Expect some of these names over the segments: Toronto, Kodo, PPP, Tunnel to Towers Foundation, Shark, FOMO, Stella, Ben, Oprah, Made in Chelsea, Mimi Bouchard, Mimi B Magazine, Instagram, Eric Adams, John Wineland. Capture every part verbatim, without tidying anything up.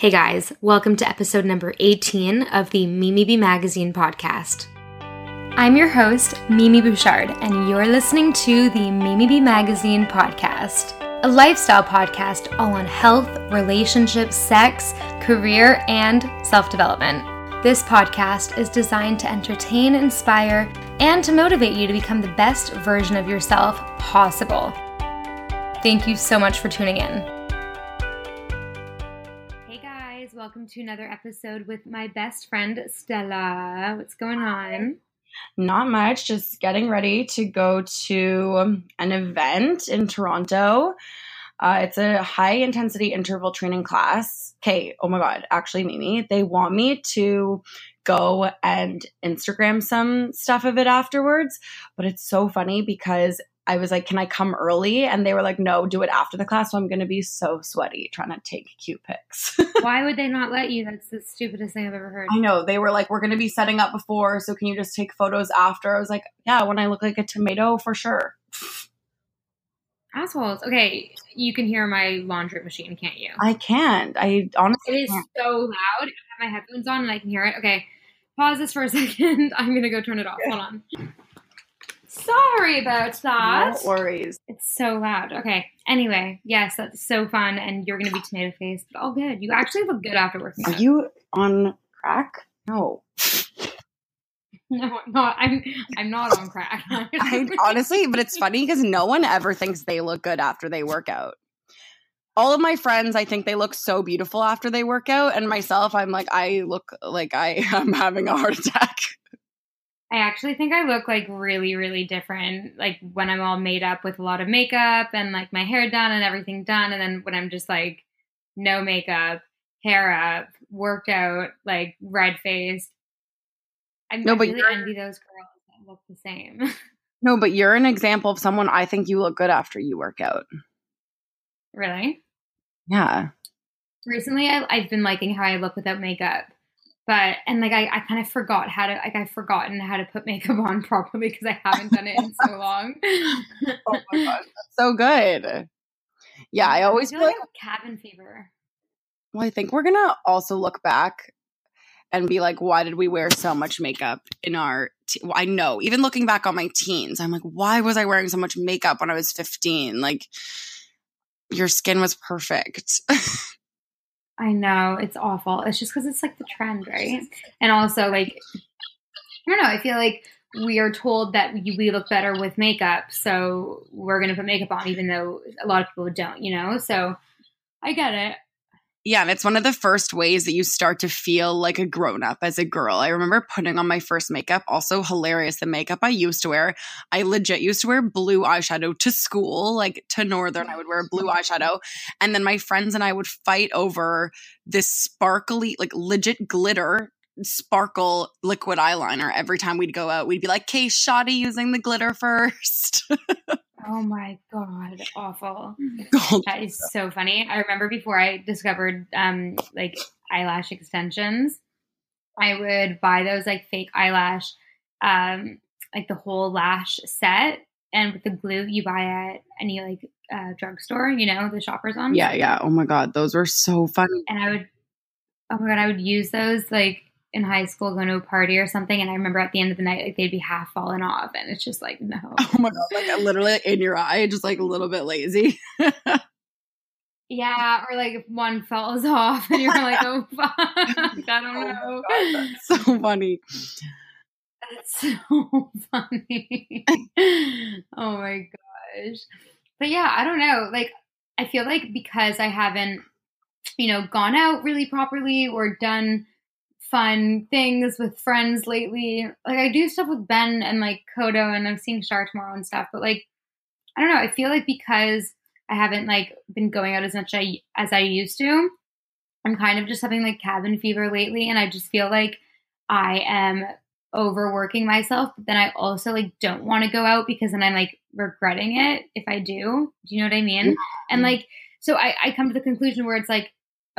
Hey guys, welcome to episode number eighteen of the Mimi B Magazine podcast. I'm your host, Mimi Bouchard, and you're listening to the Mimi B Magazine podcast, a lifestyle podcast all on health, relationships, sex, career, and self-development. This podcast is designed to entertain, inspire, and to motivate you to become the best version of yourself possible. Thank you so much for tuning in. Welcome to another episode with my best friend, Stella. What's going on? Not much. Just getting ready to go to an event in Toronto. Uh, it's a high-intensity interval training class. Okay, oh my God. Actually, Mimi, they want me to go and Instagram some stuff of it afterwards. But it's so funny because I was like, can I come early? And they were like, no, do it after the class. So I'm going to be so sweaty trying to take cute pics. Why would they not let you? That's the stupidest thing I've ever heard. I know. They were like, we're going to be setting up before. So can you just take photos after? I was like, yeah, when I look like a tomato, for sure. Assholes. Okay. You can hear my laundry machine, can't you? I can. I honestly It is can't. so loud. I have my headphones on and I can hear it. Okay. Pause this for a second. I'm going to go turn it off. Yeah. Hold on. Sorry about that. No worries. It's so loud. Okay. Anyway, yes, that's so fun, and you're going to be tomato faced, but all good. You actually look good after working. Are you on crack? No. No, I'm not. I'm, I'm not on crack. I, honestly, but it's funny because no one ever thinks they look good after they work out. All of my friends, I think they look so beautiful after they work out, and myself, I'm like, I look like I am having a heart attack. I actually think I look, like, really, really different, like, when I'm all made up with a lot of makeup and, like, my hair done and everything done, and then when I'm just, like, no makeup, hair up, worked out, like, red-faced. I'm no, but really envy those girls that look the same. No, but you're an example of someone I think you look good after you work out. Really? Yeah. Recently, I, I've been liking how I look without makeup. But, and like, I, I kind of forgot how to, like, I've forgotten how to put makeup on properly because I haven't done it in so long. Oh my God. That's so good. Yeah. I always I feel like, like a cabin fever. Well, I think we're going to also look back and be like, why did we wear so much makeup in our, te- well, I know, even looking back on my teens, I'm like, why was I wearing so much makeup when I was fifteen? Like, your skin was perfect. I know. It's awful. It's just because it's like the trend, right? And also like, I don't know. I feel like we are told that we look better with makeup. So we're going to put makeup on even though a lot of people don't, you know? So I get it. Yeah. And it's one of the first ways that you start to feel like a grown-up as a girl. I remember putting on my first makeup. Also hilarious. The makeup I used to wear. I legit used to wear blue eyeshadow to school, like to Northern. I would wear blue eyeshadow. And then my friends and I would fight over this sparkly, like legit glitter sparkle liquid eyeliner. Every time we'd go out, we'd be like, okay, shoddy using the glitter first. Oh my God, awful. That is so funny. I remember before I discovered um, like eyelash extensions, I would buy those like fake eyelash, um, like the whole lash set. And with the glue you buy at any like uh, drugstore, you know, the shoppers on. Yeah, yeah. Oh my God, those were so funny. And I would, oh my God, I would use those like in high school going to a party or something, and I remember at the end of the night like they'd be half fallen off, and it's just like, no. Oh my God, like literally in your eye, just like a little bit lazy. Yeah, or like if one falls off and you're like, oh fuck, I don't know. Oh God, that's so funny. That's so funny. Oh my gosh. But yeah, I don't know, like I feel like because I haven't, you know, gone out really properly or done fun things with friends lately. Like I do stuff with Ben and like Kodo, and I'm seeing Shark tomorrow and stuff. But like, I don't know. I feel like because I haven't like been going out as much I, as I used to, I'm kind of just having like cabin fever lately. And I just feel like I am overworking myself. But then I also like don't want to go out because then I'm like regretting it if I do. Do you know what I mean? And like, so I, I come to the conclusion where it's like,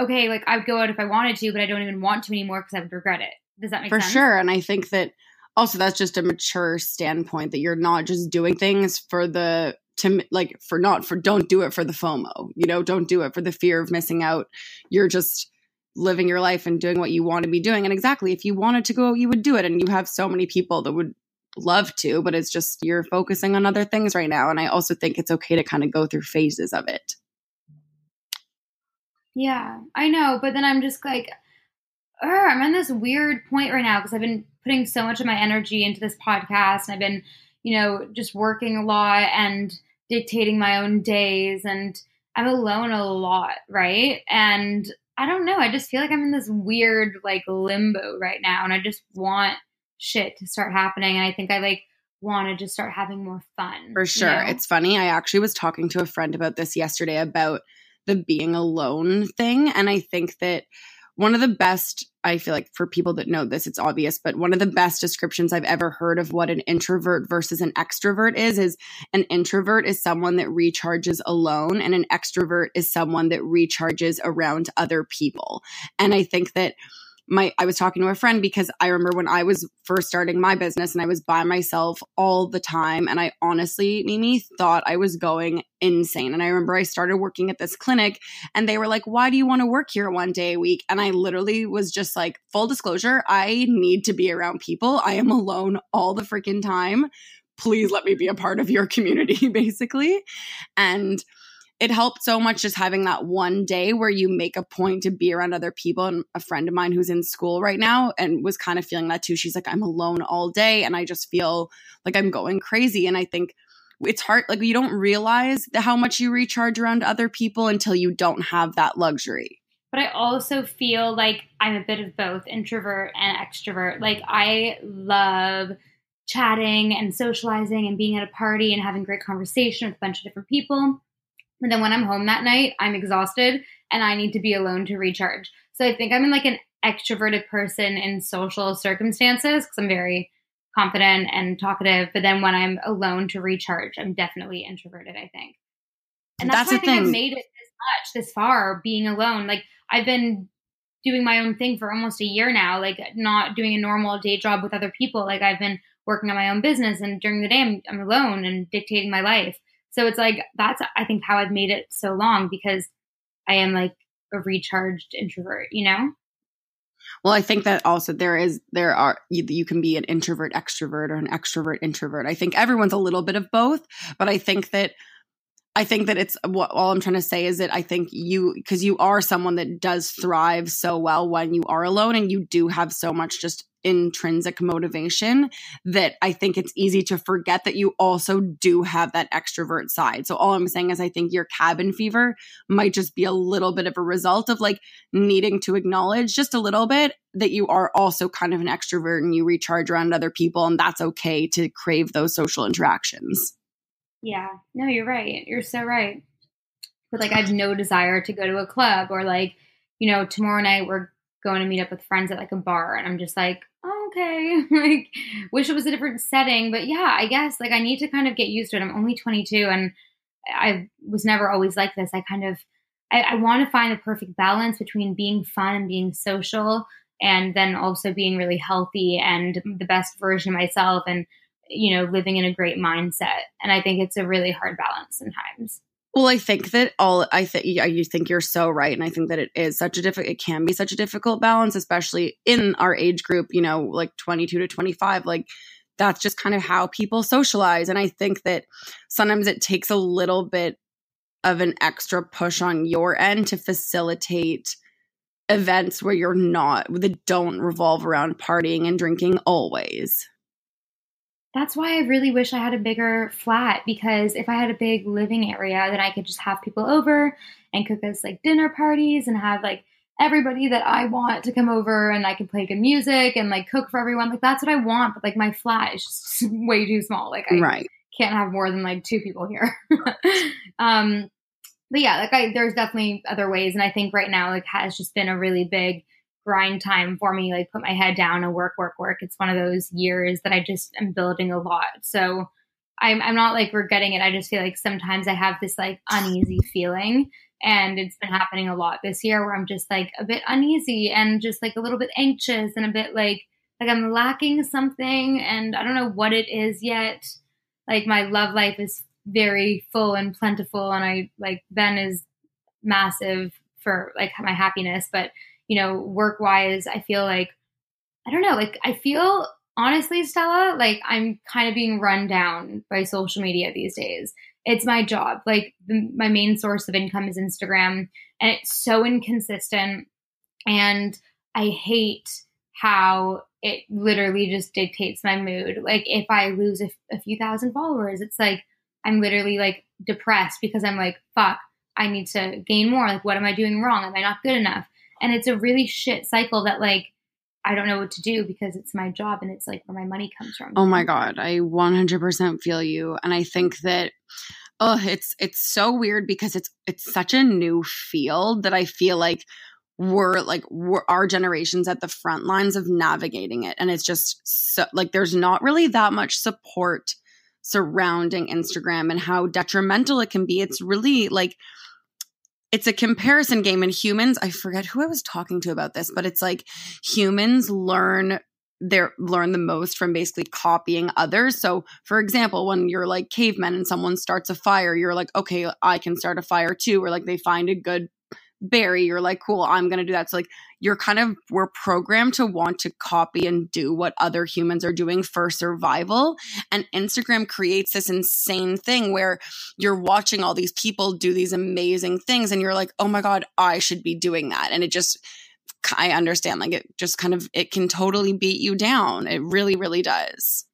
okay, like I would go out if I wanted to, but I don't even want to anymore because I would regret it. Does that make sense? For sure. And I think that also that's just a mature standpoint that you're not just doing things for the, to like for not for, don't do it for the FOMO, you know, don't do it for the fear of missing out. You're just living your life and doing what you want to be doing. And exactly, if you wanted to go, you would do it. And you have so many people that would love to, but it's just you're focusing on other things right now. And I also think it's okay to kind of go through phases of it. Yeah, I know. But then I'm just like, I'm in this weird point right now because I've been putting so much of my energy into this podcast, and I've been, you know, just working a lot and dictating my own days, and I'm alone a lot, right? And I don't know. I just feel like I'm in this weird like limbo right now, and I just want shit to start happening. And I think I like want to just start having more fun. For sure. You know? It's funny. I actually was talking to a friend about this yesterday about the being alone thing. And I think that one of the best, I feel like for people that know this, it's obvious, but one of the best descriptions I've ever heard of what an introvert versus an extrovert is, is an introvert is someone that recharges alone, and an extrovert is someone that recharges around other people. And I think that my, I was talking to a friend because I remember when I was first starting my business and I was by myself all the time. And I honestly, Mimi, thought I was going insane. And I remember I started working at this clinic and they were like, why do you want to work here one day a week? And I literally was just like, full disclosure, I need to be around people. I am alone all the freaking time. Please let me be a part of your community, basically. And it helped so much just having that one day where you make a point to be around other people. And a friend of mine who's in school right now and was kind of feeling that too. She's like, I'm alone all day and I just feel like I'm going crazy. And I think it's hard. Like, you don't realize how much you recharge around other people until you don't have that luxury. But I also feel like I'm a bit of both introvert and extrovert. Like, I love chatting and socializing and being at a party and having great conversation with a bunch of different people. And then when I'm home that night, I'm exhausted and I need to be alone to recharge. So I think I'm in like an extroverted person in social circumstances because I'm very confident and talkative. But then when I'm alone to recharge, I'm definitely introverted, I think. And that's, that's why I think thing. I've made it this much, this far, being alone. Like, I've been doing my own thing for almost a year now, like not doing a normal day job with other people. Like, I've been working on my own business, and during the day I'm, I'm alone and dictating my life. So it's like, that's, I think, how I've made it so long, because I am like a recharged introvert, you know? Well, I think that also there is, there are, you, you can be an introvert extrovert or an extrovert introvert. I think everyone's a little bit of both, but I think that, I think that it's, what all I'm trying to say is that I think you, because you are someone that does thrive so well when you are alone, and you do have so much just intrinsic motivation that I think it's easy to forget that you also do have that extrovert side. So all I'm saying is I think your cabin fever might just be a little bit of a result of like needing to acknowledge just a little bit that you are also kind of an extrovert and you recharge around other people, and that's okay to crave those social interactions. Yeah. No, you're right. You're so right. But like, I have no desire to go to a club, or like, you know, tomorrow night we're going to meet up with friends at like a bar, and I'm just like, oh, okay, like, wish it was a different setting. But yeah, I guess like I need to kind of get used to it. I'm only twenty-two and I was never always like this. I kind of, I, I want to find the perfect balance between being fun and being social, and then also being really healthy and the best version of myself, and, you know, living in a great mindset. And I think it's a really hard balance sometimes. Well, I think that all I think you think you're so right, and I think that it is such a difficult. It can be such a difficult balance, especially in our age group. You know, like twenty-two to twenty-five. Like, that's just kind of how people socialize, and I think that sometimes it takes a little bit of an extra push on your end to facilitate events where you're not that don't revolve around partying and drinking always. That's why I really wish I had a bigger flat, because if I had a big living area, then I could just have people over and cook us like dinner parties and have like everybody that I want to come over, and I can play good music and like cook for everyone. Like, that's what I want. But like, my flat is just way too small. Like, I right. can't have more than like two people here. um, but yeah, like I, there's definitely other ways. And I think right now, like, has just been a really big grind time for me, like put my head down and work, work, work. It's one of those years that I just am building a lot. So I'm, I'm not like regretting it. I just feel like sometimes I have this like uneasy feeling, and it's been happening a lot this year where I'm just like a bit uneasy and just like a little bit anxious and a bit like, like I'm lacking something and I don't know what it is yet. Like, my love life is very full and plentiful, and I like Ben is massive for like my happiness, but you know, work wise, I feel like, I don't know, like I feel honestly, Stella, like I'm kind of being run down by social media these days. It's my job. Like the, my main source of income is Instagram, and it's so inconsistent. And I hate how it literally just dictates my mood. Like if I lose a, a few thousand followers, it's like, I'm literally like depressed because I'm like, fuck, I need to gain more. Like, what am I doing wrong? Am I not good enough? And it's a really shit cycle that like, I don't know what to do because it's my job and it's like where my money comes from. Oh my God. I one hundred percent feel you. And I think that, oh, it's, it's so weird because it's, it's such a new field that I feel like we're like, we're, our generation's at the front lines of navigating it. And it's just so like, there's not really that much support surrounding Instagram and how detrimental it can be. It's really like, it's a comparison game in humans. I forget who I was talking to about this, but it's like humans learn their learn the most from basically copying others. So for example, when you're like cavemen and someone starts a fire, you're like, okay, I can start a fire too. Or like they find a good berry, you're like, cool, I'm going to do that. So like you're kind of, we're programmed to want to copy and do what other humans are doing for survival. And Instagram creates this insane thing where you're watching all these people do these amazing things and you're like, oh my God, I should be doing that. And it just, I understand, like it just kind of, it can totally beat you down. It really, really does.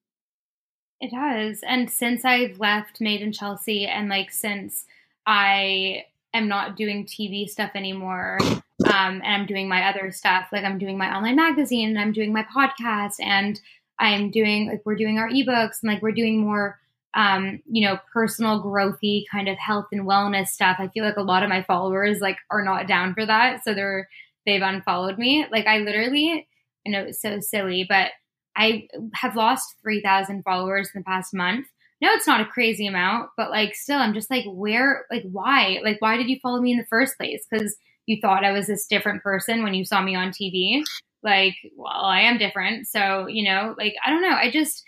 It does. And since I've left Made in Chelsea and like since I I'm not doing T V stuff anymore, um, and I'm doing my other stuff. Like I'm doing my online magazine and I'm doing my podcast and I'm doing like, we're doing our eBooks and like, we're doing more, um, you know, personal growthy kind of health and wellness stuff. I feel like a lot of my followers like are not down for that. So they're, they've unfollowed me. Like I literally, I know it's so silly, but I have lost three thousand followers in the past month. No, it's not a crazy amount, but like still I'm just like, where, like why? Like why did you follow me in the first place? Because you thought I was this different person when you saw me on T V. Like, well, I am different. So, you know, like I don't know. I just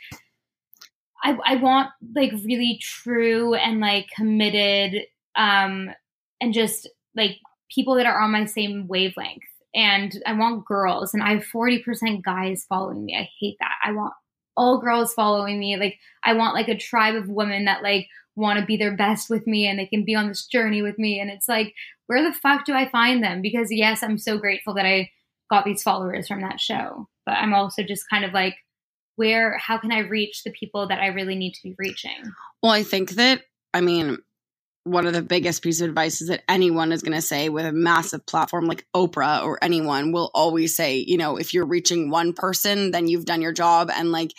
I I want like really true and like committed um and just like people that are on my same wavelength. And I want girls, and I have forty percent guys following me. I hate that. I want all girls following me. Like I want like a tribe of women that like want to be their best with me and they can be on this journey with me. And it's like, where the fuck do I find them? Because yes, I'm so grateful that I got these followers from that show, but I'm also just kind of like, where, how can I reach the people that I really need to be reaching? Well, I think that, I mean, one of the biggest pieces of advice is that anyone is going to say with a massive platform like Oprah or anyone will always say, you know, if you're reaching one person, then you've done your job. And like,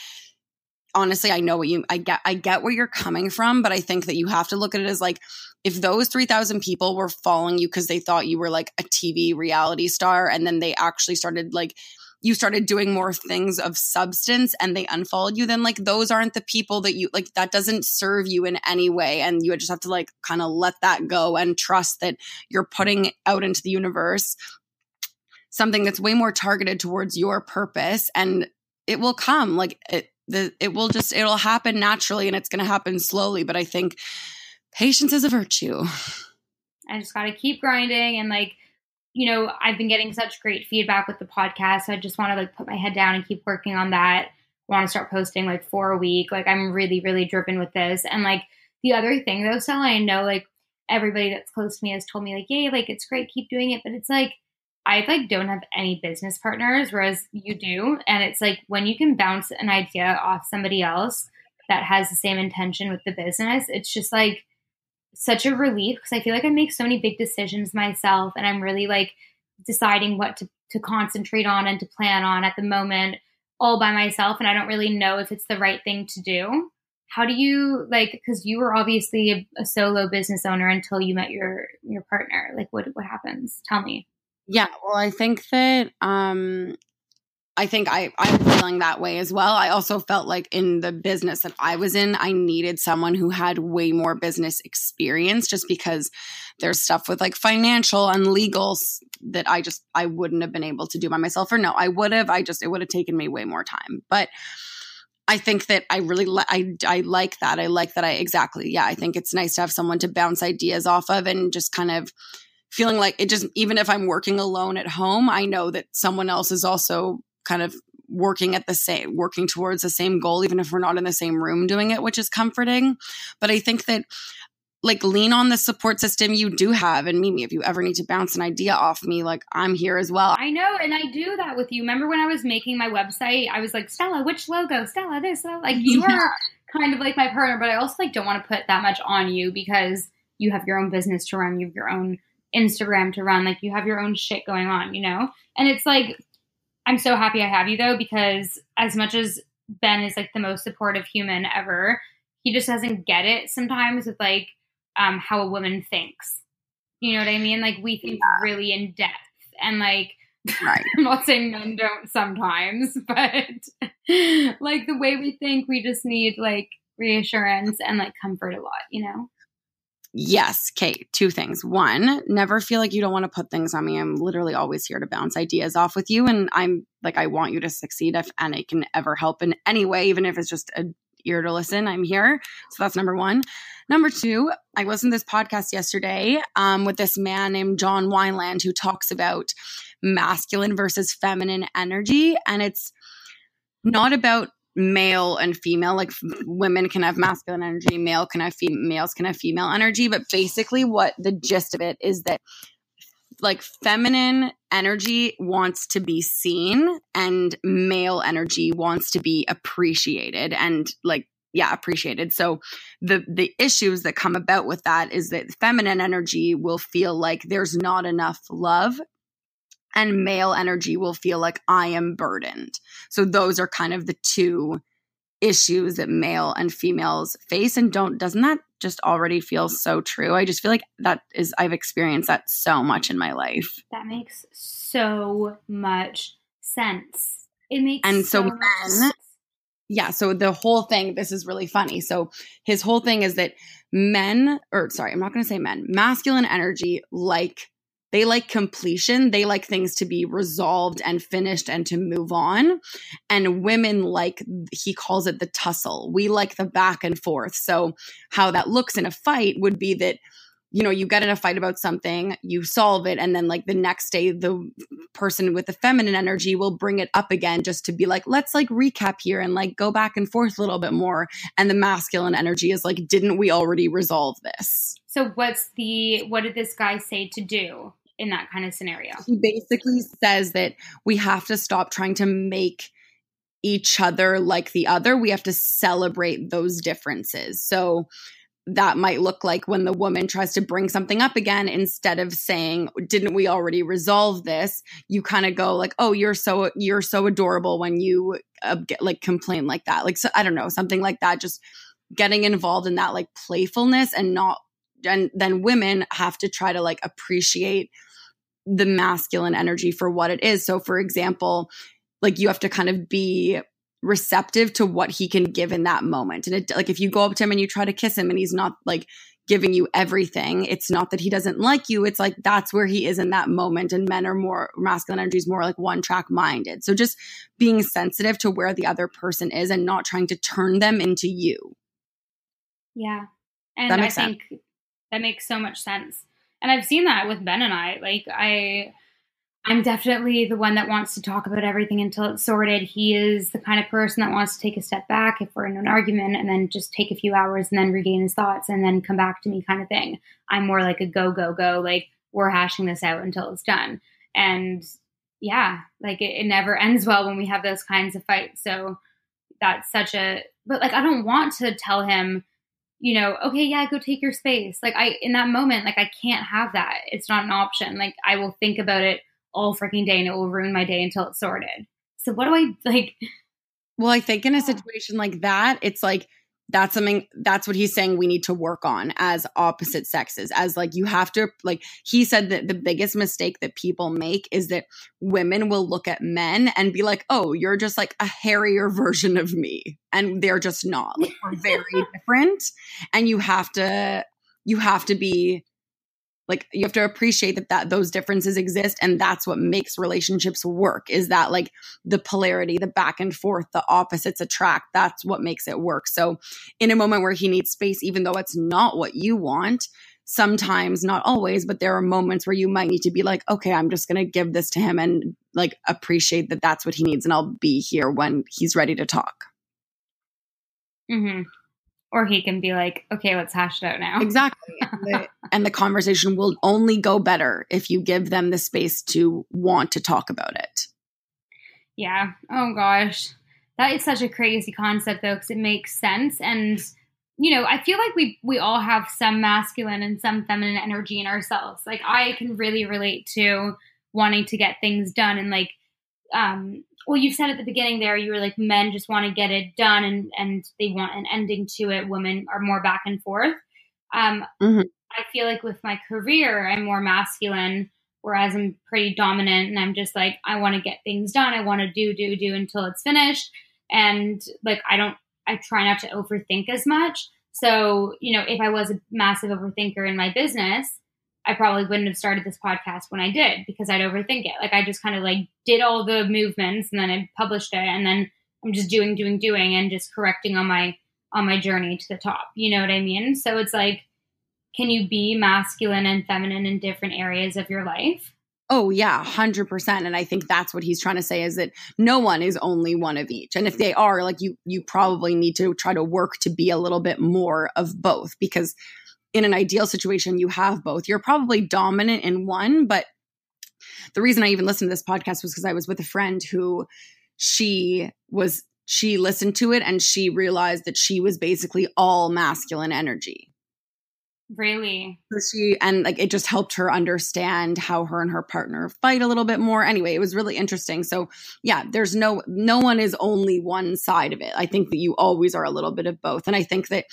honestly, I know what you, I get, I get where you're coming from, but I think that you have to look at it as like, if those three thousand people were following you because they thought you were like a T V reality star, and then they actually started like, you started doing more things of substance and they unfollowed you, then like those aren't the people that you like, that doesn't serve you in any way. And you just have to like kind of let that go and trust that you're putting out into the universe something that's way more targeted towards your purpose, and it will come. Like it, the, it will just, it'll happen naturally, and it's going to happen slowly. But I think patience is a virtue. I just got to keep grinding. And like, you know, I've been getting such great feedback with the podcast. So I just want to like put my head down and keep working on that. I want to start posting like four a week. Like I'm really, really driven with this. And like the other thing though, Stella, I know like everybody that's close to me has told me like, yay, like it's great, keep doing it. But it's like, I like don't have any business partners, whereas you do. And it's like when you can bounce an idea off somebody else that has the same intention with the business, it's just like such a relief, because I feel like I make so many big decisions myself, and I'm really like deciding what to, to concentrate on and to plan on at the moment all by myself. And I don't really know if it's the right thing to do. How do you like, because you were obviously a, a solo business owner until you met your, your partner. Like what, what happens? Tell me. Yeah. Well, I think that, um, I think I, I'm feeling that way as well. I also felt like in the business that I was in, I needed someone who had way more business experience, just because there's stuff with like financial and legal that I just, I wouldn't have been able to do by myself. Or no, I would have, I just, it would have taken me way more time. But I think that I really, li- I, I like that. I like that. I exactly. Yeah. I think it's nice to have someone to bounce ideas off of and just kind of feeling like it just, even if I'm working alone at home, I know that someone else is also kind of working at the same, working towards the same goal, even if we're not in the same room doing it, which is comforting. But I think that, like, lean on the support system you do have. And Mimi, if you ever need to bounce an idea off me, like, I'm here as well. I know. And I do that with you. Remember when I was making my website, I was like, Stella, which logo? Stella, this, Stella. Like, you are kind of like my partner, but I also, like, don't want to put that much on you because you have your own business to run. You have your own Instagram to run. Like, you have your own shit going on, you know? And it's like, I'm so happy I have you though, because as much as Ben is like the most supportive human ever, he just doesn't get it sometimes with like, Um, how a woman thinks. You know what I mean? Like, we think yeah. really in depth and like, right. I'm not saying men don't sometimes, but like the way we think, we just need like reassurance and like comfort a lot, you know? Yes. Kate, two things. One, never feel like you don't want to put things on me. I'm literally always here to bounce ideas off with you. And I'm like, I want you to succeed if and I can ever help in any way, even if it's just an ear to listen, I'm here. So that's number one. Number two, I listened to this podcast yesterday um, with this man named John Wineland who talks about masculine versus feminine energy. And it's not about male and female. Like, women can have masculine energy, male can have fe- males can have female energy. But basically what the gist of it is that, like, feminine energy wants to be seen and male energy wants to be appreciated and, like, yeah, appreciated. So the the issues that come about with that is that feminine energy will feel like there's not enough love and male energy will feel like I am burdened. So those are kind of the two issues that male and females face. And don't, doesn't that just already feel so true? I just feel like that is, I've experienced that so much in my life. That makes so much sense. It makes and so, so much sense. Yeah. So the whole thing, this is really funny. So his whole thing is that men, or sorry, I'm not going to say men, masculine energy, like, they like completion. They like things to be resolved and finished and to move on. And women like, he calls it the tussle. We like the back and forth. So how that looks in a fight would be that, you know, you get in a fight about something, you solve it. And then, like, the next day, the person with the feminine energy will bring it up again just to be like, let's like recap here and like go back and forth a little bit more. And the masculine energy is like, didn't we already resolve this? So what's the, what did this guy say to do in that kind of scenario? He basically says that we have to stop trying to make each other like the other. We have to celebrate those differences. So that might look like when the woman tries to bring something up again, instead of saying, didn't we already resolve this? You kind of go like, oh, you're so, you're so adorable when you uh, get, like, complain like that. Like, so I don't know, something like that, just getting involved in that like playfulness and not, and then women have to try to like appreciate the masculine energy for what it is. So for example, like, you have to kind of be receptive to what he can give in that moment. And it, like, if you go up to him and you try to kiss him and he's not like giving you everything, it's not that he doesn't like you. It's like, that's where he is in that moment. And men are more, masculine energy is more like one track minded. So just being sensitive to where the other person is and not trying to turn them into you. Yeah. And I think that makes so much sense. And I've seen that with Ben and I, like, I, I'm definitely the one that wants to talk about everything until it's sorted. He is the kind of person that wants to take a step back if we're in an argument and then just take a few hours and then regain his thoughts and then come back to me kind of thing. I'm more like a go, go, go, like, we're hashing this out until it's done. And yeah, like, it, it never ends well when we have those kinds of fights. So that's such a, but like, I don't want to tell him, you know, okay, yeah, go take your space. Like, I, in that moment, like, I can't have that. It's not an option. Like, I will think about it all freaking day and it will ruin my day until it's sorted. So what do I, like? Well, I think in a situation like that, it's like, that's something, that's what he's saying we need to work on as opposite sexes, as like, you have to, like, he said that the biggest mistake that people make is that women will look at men and be like, oh, you're just like a hairier version of me. And they're just not, like, we're very different. And you have to, you have to be, like, you have to appreciate that, that those differences exist. And that's what makes relationships work, is that like the polarity, the back and forth, the opposites attract. That's what makes it work. So in a moment where he needs space, even though it's not what you want, sometimes, not always, but there are moments where you might need to be like, okay, I'm just going to give this to him and like appreciate that that's what he needs. And I'll be here when he's ready to talk. Mm-hmm. Or he can be like, okay, let's hash it out now. Exactly. And the, and the conversation will only go better if you give them the space to want to talk about it. Yeah. Oh, gosh. That is such a crazy concept, though, because it makes sense. And, you know, I feel like we we all have some masculine and some feminine energy in ourselves. Like, I can really relate to wanting to get things done. And, like, um, well, you said at the beginning there, you were like, men just want to get it done and, and they want an ending to it. Women are more back and forth. Um, mm-hmm. I feel like with my career, I'm more masculine, whereas I'm pretty dominant and I'm just like, I want to get things done. I want to do, do, do until it's finished. And like, I don't, I try not to overthink as much. So, you know, if I was a massive overthinker in my business, I probably wouldn't have started this podcast when I did because I'd overthink it. Like I just kind of like did all the movements and then I published it. And then I'm just doing, doing, doing, and just correcting on my, on my journey to the top. You know what I mean? So it's like, can you be masculine and feminine in different areas of your life? Oh, yeah, one hundred percent. And I think that's what he's trying to say is that no one is only one of each. And if they are, like you, you probably need to try to work to be a little bit more of both, because in an ideal situation, you have both. You're probably dominant in one, but the reason I even listened to this podcast was because I was with a friend who she was, she listened to it and she realized that she was basically all masculine energy. Really? So she, and like it just helped her understand how her and her partner fight a little bit more. Anyway, it was really interesting. So yeah, there's no, no one is only one side of it. I think that you always are a little bit of both. And I think that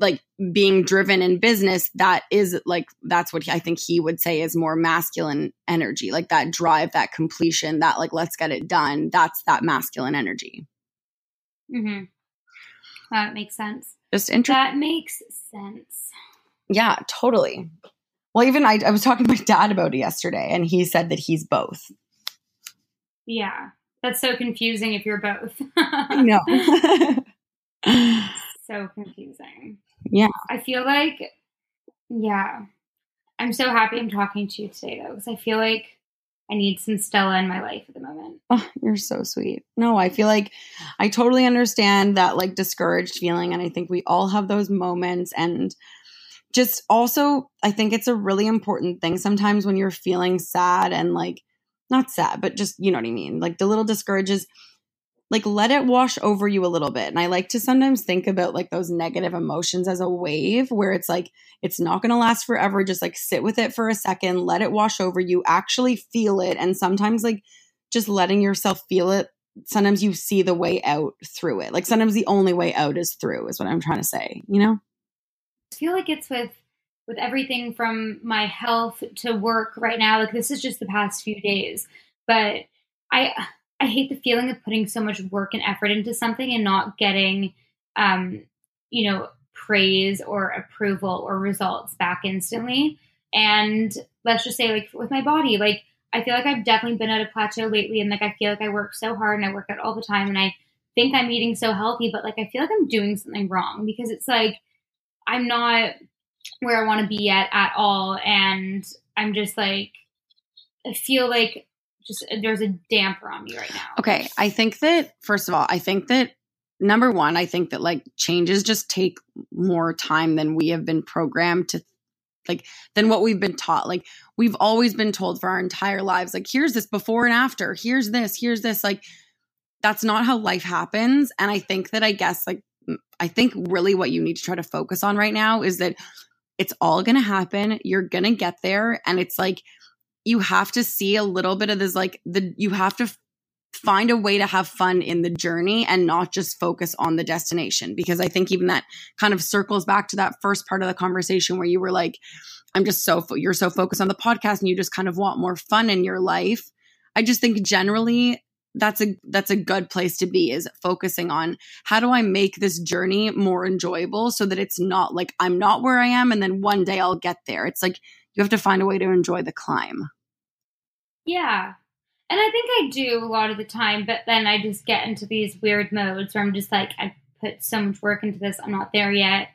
like being driven in business, that is like, that's what I think he would say is more masculine energy. Like that drive, that completion, that like, let's get it done. That's that masculine energy. Mm-hmm. That makes sense. Just interesting. That makes sense. Yeah, totally. Well, even I, I was talking to my dad about it yesterday, and he said that he's both. Yeah, that's so confusing if you're both. I know. So confusing. Yeah. I feel like, yeah. I'm so happy I'm talking to you today, though, because I feel like I need some Stella in my life at the moment. Oh, you're so sweet. No, I feel like I totally understand that, like, discouraged feeling, and I think we all have those moments, and just also, I think it's a really important thing sometimes when you're feeling sad and like, not sad, but just, you know what I mean? Like the little discourages, like let it wash over you a little bit. And I like to sometimes think about like those negative emotions as a wave where it's like, it's not going to last forever. Just like sit with it for a second, let it wash over you, actually feel it. And sometimes like just letting yourself feel it. Sometimes you see the way out through it. Like sometimes the only way out is through is what I'm trying to say, you know? I feel like it's with with everything from my health to work right now. Like this is just the past few days, but I I hate the feeling of putting so much work and effort into something and not getting, um, you know, praise or approval or results back instantly. And let's just say, like with my body, like I feel like I've definitely been at a plateau lately, and like I feel like I work so hard and I work out all the time, and I think I'm eating so healthy, but like I feel like I'm doing something wrong because it's like, I'm not where I want to be at at all. And I'm just like, I feel like just there's a damper on me right now. Okay. I think that, first of all, I think that number one, I think that like changes just take more time than we have been programmed to, like, than what we've been taught. Like we've always been told for our entire lives, like, here's this before and after, here's this, here's this. Like, that's not how life happens. And I think that, I guess, like, I think really what you need to try to focus on right now is that it's all going to happen. You're going to get there. And it's like, you have to see a little bit of this, like the, you have to f- find a way to have fun in the journey and not just focus on the destination. Because I think even that kind of circles back to that first part of the conversation where you were like, I'm just so, fo- you're so focused on the podcast and you just kind of want more fun in your life. I just think generally that's a that's a good place to be, is focusing on how do I make this journey more enjoyable so that it's not like I'm not where I am and then one day I'll get there. It's like you have to find a way to enjoy the climb. Yeah. And I think I do a lot of the time, but then I just get into these weird modes where I'm just like, I put so much work into this. I'm not there yet.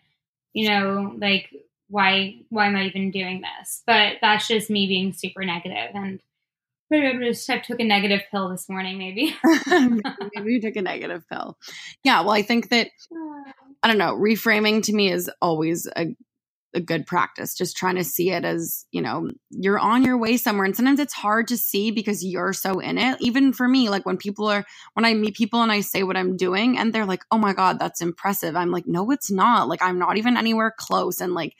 You know, like why why am I even doing this? But that's just me being super negative, and maybe I just I took a negative pill this morning, maybe. Maybe you took a negative pill. Yeah, well, I think that, I don't know, reframing to me is always a a good practice, just trying to see it as, you know, you're on your way somewhere. And sometimes it's hard to see because you're so in it. Even for me, like when people are, when I meet people and I say what I'm doing and they're like, oh my God, that's impressive. I'm like, no, it's not. Like, I'm not even anywhere close. And like,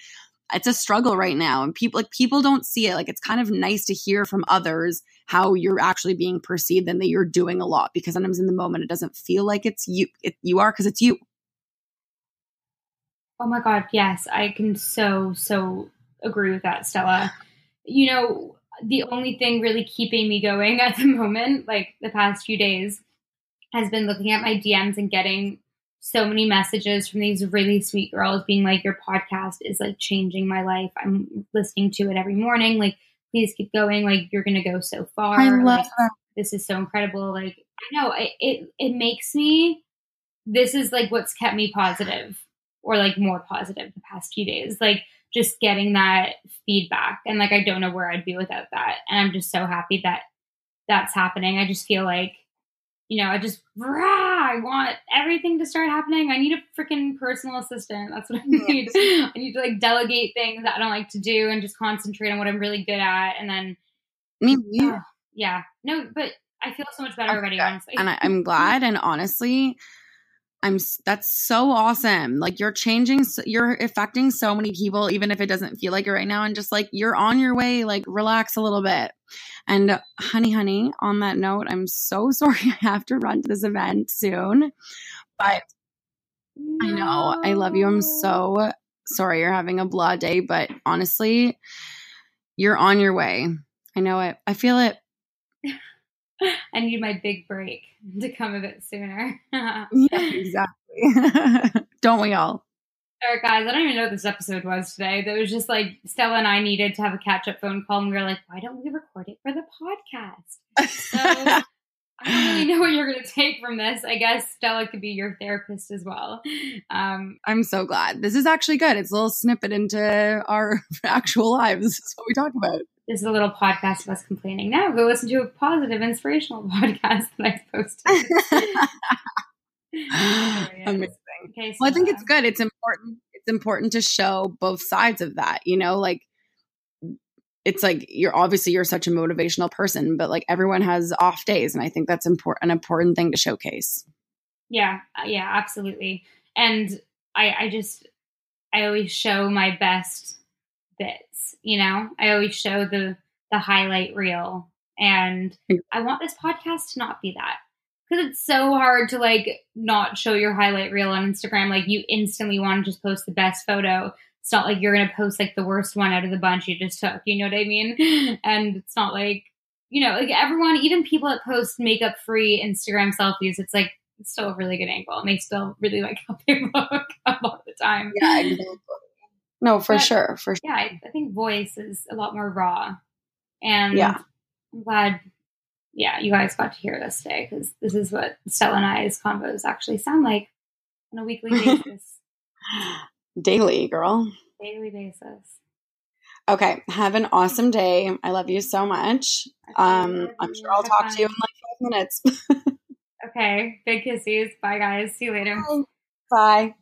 it's a struggle right now. And people, like people don't see it. Like, it's kind of nice to hear from others how you're actually being perceived and that you're doing a lot, because sometimes in the moment, it doesn't feel like it's you, it, you are, cause it's you. Oh my God, yes. I can so, so agree with that, Stella. You know, the only thing really keeping me going at the moment, like the past few days, has been looking at my D Ms and getting so many messages from these really sweet girls being like, your podcast is like changing my life. I'm listening to it every morning. Like, please keep going. Like, you're going to go so far. I love like, that. This is so incredible. Like, I know it, it, it makes me, this is like what's kept me positive. Or like more positive the past few days, like just getting that feedback. And like, I don't know where I'd be without that. And I'm just so happy that that's happening. I just feel like, you know, I just, rah, I want everything to start happening. I need a freaking personal assistant. That's what I need. I need to like delegate things that I don't like to do and just concentrate on what I'm really good at. And then, me, uh, yeah, no, but I feel so much better I'm already. Good. Honestly, and I, I'm glad. And honestly, I'm, that's so awesome. Like, you're changing, you're affecting so many people, even if it doesn't feel like it right now. And just like, you're on your way, like relax a little bit. And honey, honey, on that note, I'm so sorry I have to run to this event soon, but no. I know I love you. I'm so sorry you're having a blah day, but honestly, you're on your way. I know it. I feel it. I need my big break to come a bit sooner. Yeah, exactly. Don't we all? All right, guys, I don't even know what this episode was today. That was just like Stella and I needed to have a catch-up phone call, and we were like, why don't we record it for the podcast? So I don't really know what you're going to take from this. I guess Stella could be your therapist as well. Um, I'm so glad. This is actually good. It's a little snippet into our actual lives. This is what we talk about. This is a little podcast of us complaining. Now go listen to a positive, inspirational podcast that I posted. Amazing. Okay, so well, I think it's good. It's important. It's important to show both sides of that. You know, like it's like you're obviously you're such a motivational person, but like everyone has off days, and I think that's important. An important thing to showcase. Yeah, yeah, absolutely. And I, I just, I always show my best bits, you know, I always show the, the highlight reel, and I want this podcast to not be that, because it's so hard to like not show your highlight reel on Instagram. Like, you instantly want to just post the best photo. It's not like you're going to post like the worst one out of the bunch you just took, you know what I mean? And it's not like, you know, like everyone, even people that post makeup free Instagram selfies, it's like, it's still a really good angle, and they still really like how they look a lot of the time. Yeah, exactly. No, for but, sure. For sure. Yeah, I, I think voice is a lot more raw. And yeah. I'm glad, yeah, you guys got to hear this today, because this is what Stella and I's convos actually sound like on a weekly basis. Daily, girl. Daily basis. Okay. Have an awesome day. I love you so much. Um, I'm sure I'll talk to you in like five minutes. Okay. Big kisses. Bye, guys. See you later. Bye. Bye.